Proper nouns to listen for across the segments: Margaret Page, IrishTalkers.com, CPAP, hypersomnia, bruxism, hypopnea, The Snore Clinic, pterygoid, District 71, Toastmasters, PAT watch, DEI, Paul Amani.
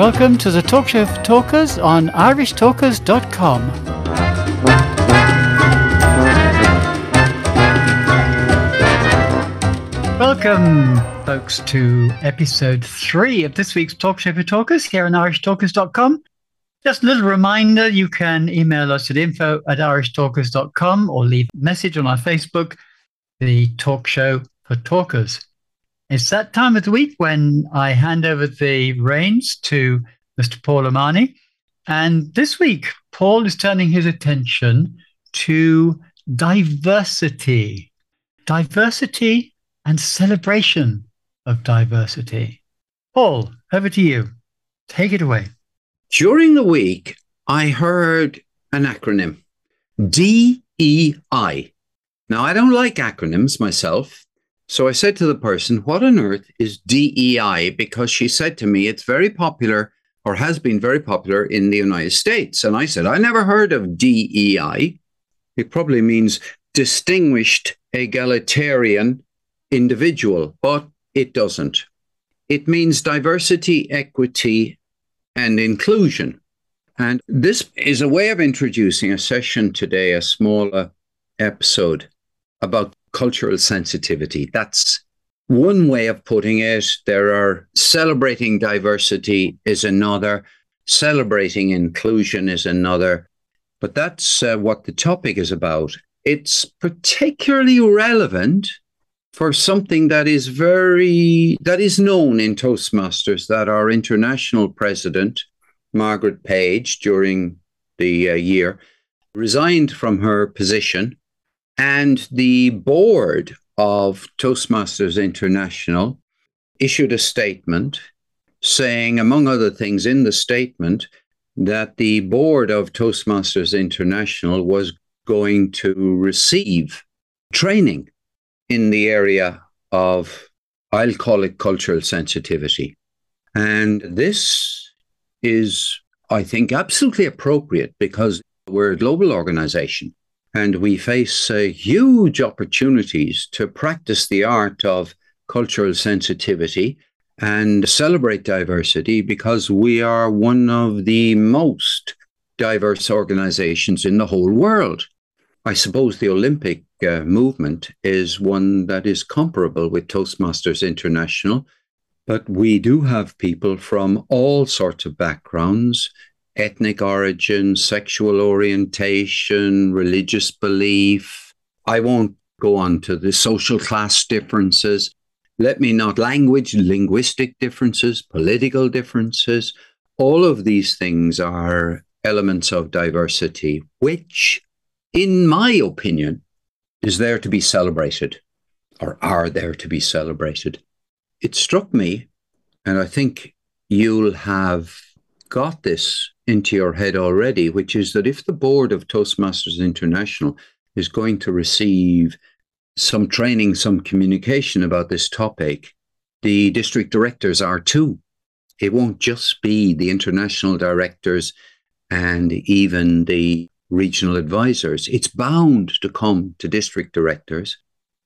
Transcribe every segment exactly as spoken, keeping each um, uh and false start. Welcome to the Talk Show for Talkers on Irish Talkers dot com. Welcome, folks, to episode three of this week's Talk Show for Talkers here on Irish Talkers dot com. Just a little reminder, you can email us at info at Irish Talkers dot com or leave a message on our Facebook, the Talk Show for Talkers. It's that time of the week when I hand over the reins to Mister Paul Amani. And this week, Paul is turning his attention to diversity. Diversity and celebration of diversity. Paul, over to you. Take it away. During the week, I heard an acronym, D E I. Now, I don't like acronyms myself, so I said to the person, what on earth is D E I? Because she said to me, it's very popular or has been very popular in the United States. And I said, I never heard of D E I. It probably means distinguished egalitarian individual, but it doesn't. It means diversity, equity, and inclusion. And this is a way of introducing a session today, a smaller episode about cultural sensitivity. That's one way of putting it. There are celebrating diversity is another, celebrating inclusion is another, but that's uh, what the topic is about. It's particularly relevant for something that is very, that is known in Toastmasters, that our international president, Margaret Page, during the uh, year, resigned from her position. And the board of Toastmasters International issued a statement saying, among other things in the statement, that the board of Toastmasters International was going to receive training in the area of, I'll call it cultural sensitivity. And this is, I think, absolutely appropriate because we're a global organization and we face uh, huge opportunities to practice the art of cultural sensitivity and celebrate diversity because we are one of the most diverse organizations in the whole world. I suppose the Olympic uh, movement is one that is comparable with Toastmasters International, but we do have people from all sorts of backgrounds, ethnic origin, sexual orientation, religious belief. I won't go on to the social class differences. Let me not language, linguistic differences, political differences. All of these things are elements of diversity, which in my opinion, is there to be celebrated or are there to be celebrated. It struck me, and I think you'll have got this into your head already, which is that if the board of Toastmasters International is going to receive some training, some communication about this topic, the district directors are too. It won't just be the international directors and even the regional advisors. It's bound to come to district directors.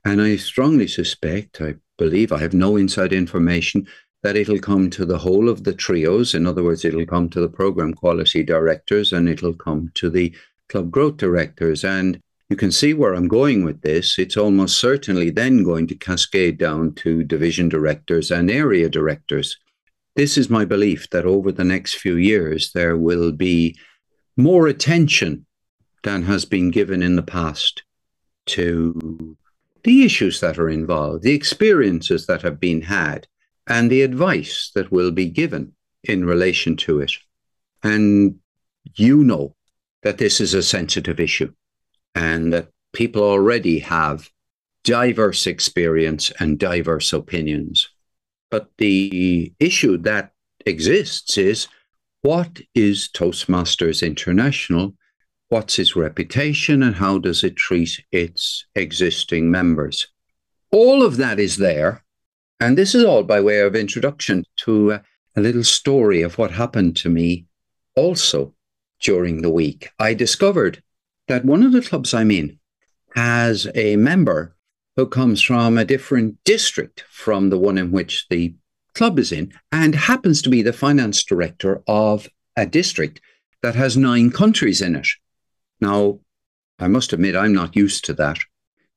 And I strongly suspect, I believe, I have no inside information, that it'll come to the whole of the trios. In other words, it'll come to the program quality directors and it'll come to the club growth directors. And you can see where I'm going with this. It's almost certainly then going to cascade down to division directors and area directors. This is my belief that over the next few years, there will be more attention than has been given in the past to the issues that are involved, the experiences that have been had, and the advice that will be given in relation to it. And you know that this is a sensitive issue and that people already have diverse experience and diverse opinions. But the issue that exists is, what is Toastmasters International? What's its reputation and how does it treat its existing members? All of that is there. And this is all by way of introduction to a, a little story of what happened to me also during the week. I discovered that one of the clubs I'm in has a member who comes from a different district from the one in which the club is in, and happens to be the finance director of a district that has nine countries in it. Now, I must admit, I'm not used to that.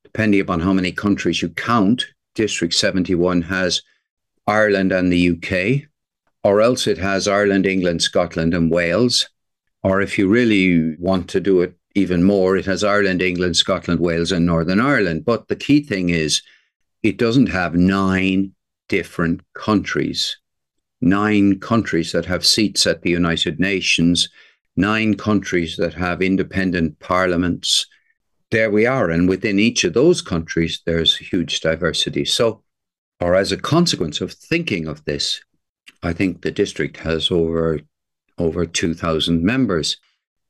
Depending upon how many countries you count, District seventy-one has Ireland and the U K, or else it has Ireland, England, Scotland, and Wales. Or if you really want to do it even more, it has Ireland, England, Scotland, Wales, and Northern Ireland. But the key thing is, it doesn't have nine different countries, nine countries that have seats at the United Nations, nine countries that have independent parliaments. There we are. And within each of those countries, there's huge diversity. So, or as a consequence of thinking of this, I think the district has over, over two thousand members.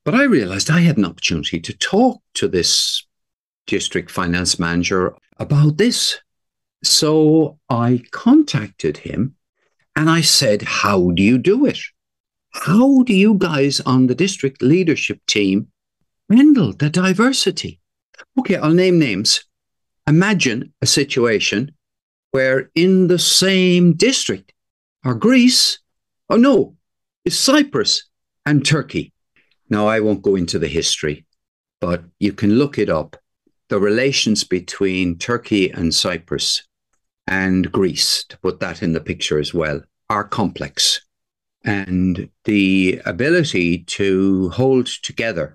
But I realized I had an opportunity to talk to this district finance manager about this. So I contacted him and I said, how do you do it? How do you guys on the district leadership team handle the diversity? Okay, I'll name names. Imagine a situation where in the same district are Greece, or no, is Cyprus and Turkey. Now, I won't go into the history, but you can look it up. The relations between Turkey and Cyprus and Greece, to put that in the picture as well, are complex. And the ability to hold together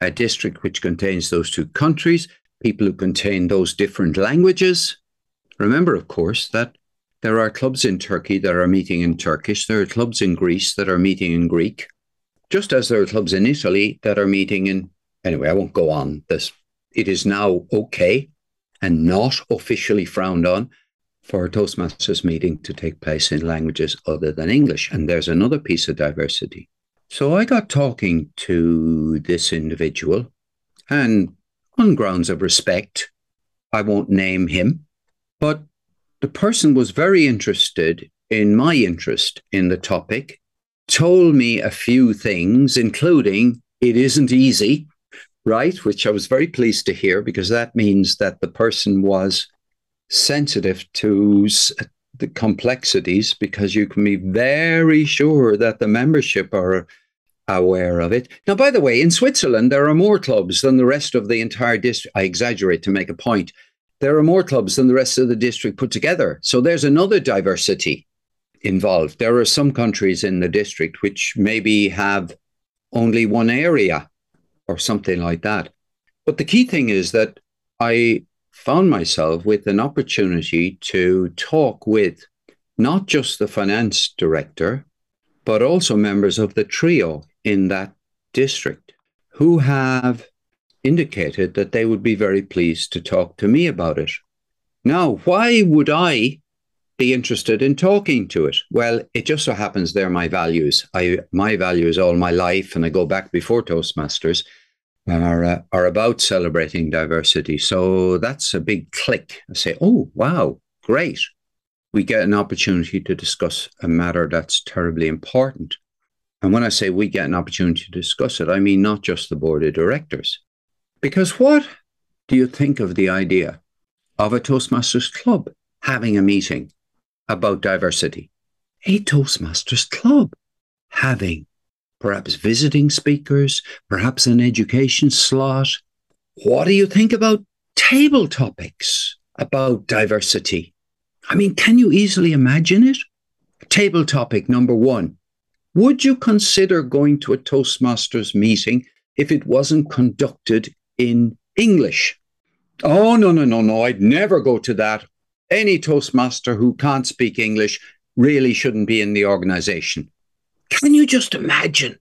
a district which contains those two countries, people who contain those different languages. Remember, of course, that there are clubs in Turkey that are meeting in Turkish. There are clubs in Greece that are meeting in Greek, just as there are clubs in Italy that are meeting in... Anyway, I won't go on this. It is now okay and not officially frowned on for a Toastmasters meeting to take place in languages other than English. And there's another piece of diversity. So I got talking to this individual, and on grounds of respect, I won't name him, but the person was very interested in my interest in the topic, told me a few things, including it isn't easy, right? Which I was very pleased to hear, because that means that the person was sensitive to the complexities, because you can be very sure that the membership are aware of it. Now, by the way, in Switzerland, there are more clubs than the rest of the entire district. I exaggerate to make a point. There are more clubs than the rest of the district put together. So there's another diversity involved. There are some countries in the district which maybe have only one area or something like that. But the key thing is that I found myself with an opportunity to talk with not just the finance director, but also members of the trio in that district who have indicated that they would be very pleased to talk to me about it. Now, why would I be interested in talking to it? Well, it just so happens they're my values. I, my values all my life, and I go back before Toastmasters, are, uh, are about celebrating diversity. So that's a big click. I say, oh, wow, great. We get an opportunity to discuss a matter that's terribly important. And when I say we get an opportunity to discuss it, I mean not just the board of directors. Because what do you think of the idea of a Toastmasters club having a meeting about diversity? A Toastmasters club having perhaps visiting speakers, perhaps an education slot. What do you think about table topics about diversity? I mean, can you easily imagine it? Table topic number one. Would you consider going to a Toastmasters meeting if it wasn't conducted in English? Oh, no, no, no, no. I'd never go to that. Any Toastmaster who can't speak English really shouldn't be in the organization. Can you just imagine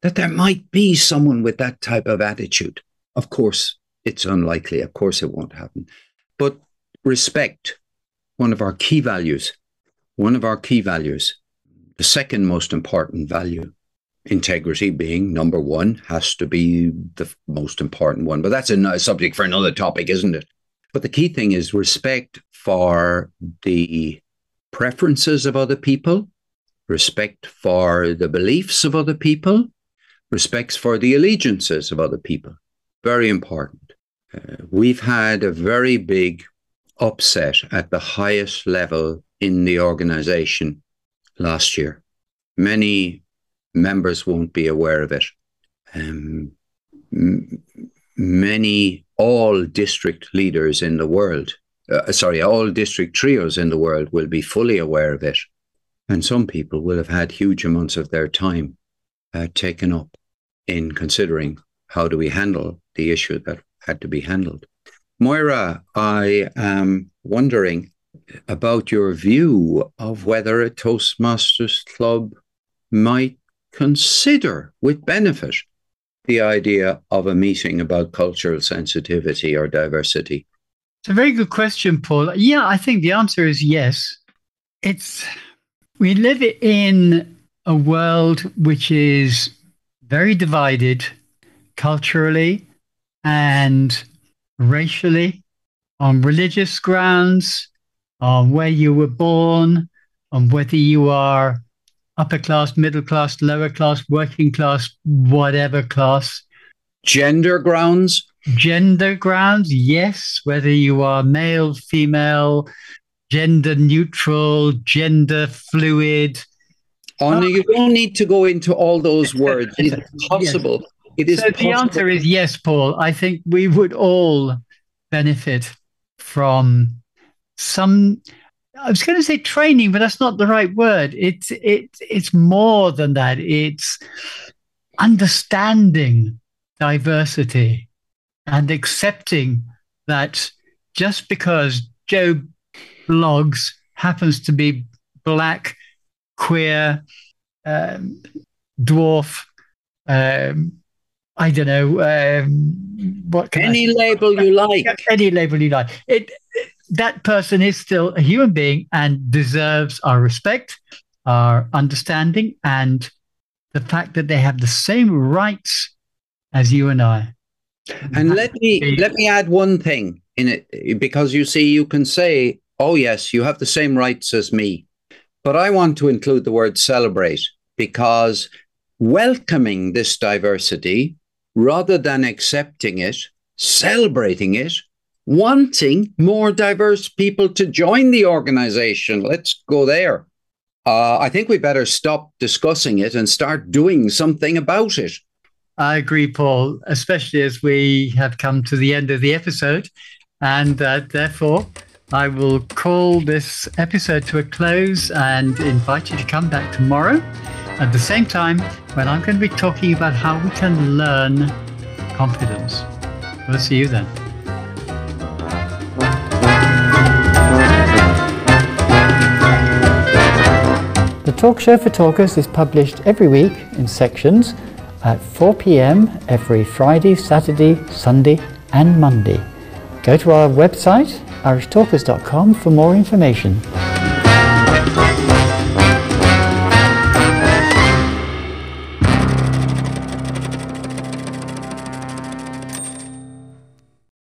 that there might be someone with that type of attitude? Of course, it's unlikely. Of course, it won't happen. But respect, one of our key values, one of our key values, the second most important value, integrity being number one, has to be the most important one. But that's a subject for another topic, isn't it? But the key thing is respect for the preferences of other people, respect for the beliefs of other people, respects for the allegiances of other people. Very important. Uh, we've had a very big upset at the highest level in the organization last year. Many members won't be aware of it. Um, m many, all district leaders in the world, uh, sorry, all district trios in the world will be fully aware of it. And some people will have had huge amounts of their time uh, taken up in considering how do we handle the issue that had to be handled. Moira, I am wondering about your view of whether a Toastmasters club might consider with benefit the idea of a meeting about cultural sensitivity or diversity. It's a very good question, Paul. Yeah, I think the answer is yes. It's, we live in a world which is very divided culturally and racially, on religious grounds, on where you were born, on whether you are upper class, middle class, lower class, working class, whatever class. Gender grounds? Gender grounds, yes. Whether you are male, female, gender neutral, gender fluid. Oh, no, you don't need to go into all those words. It's possible. Yes. It is so possible. The answer is yes, Paul. I think we would all benefit from some, I was going to say training, but that's not the right word. It's, it, it's more than that. It's understanding diversity and accepting that just because Joe Bloggs happens to be black, queer, um, dwarf, um, I don't know, um, what can any I, label you like. Any label you like. It, it, that person is still a human being and deserves our respect, our understanding, and the fact that they have the same rights as you and I. And let me let me add one thing in it, because you see, you can say, "Oh yes, you have the same rights as me," but I want to include the word "celebrate" because welcoming this diversity, rather than accepting it, celebrating it, wanting more diverse people to join the organization. Let's go there. Uh, I think we better stop discussing it and start doing something about it. I agree, Paul, especially as we have come to the end of the episode. And uh, therefore, I will call this episode to a close and invite you to come back tomorrow at the same time when I'm going to be talking about how we can learn confidence. We'll see you then. The Talk Show for Talkers is published every week in sections at four p m every Friday, Saturday, Sunday and Monday. Go to our website, Irish Talkers dot com, for more information.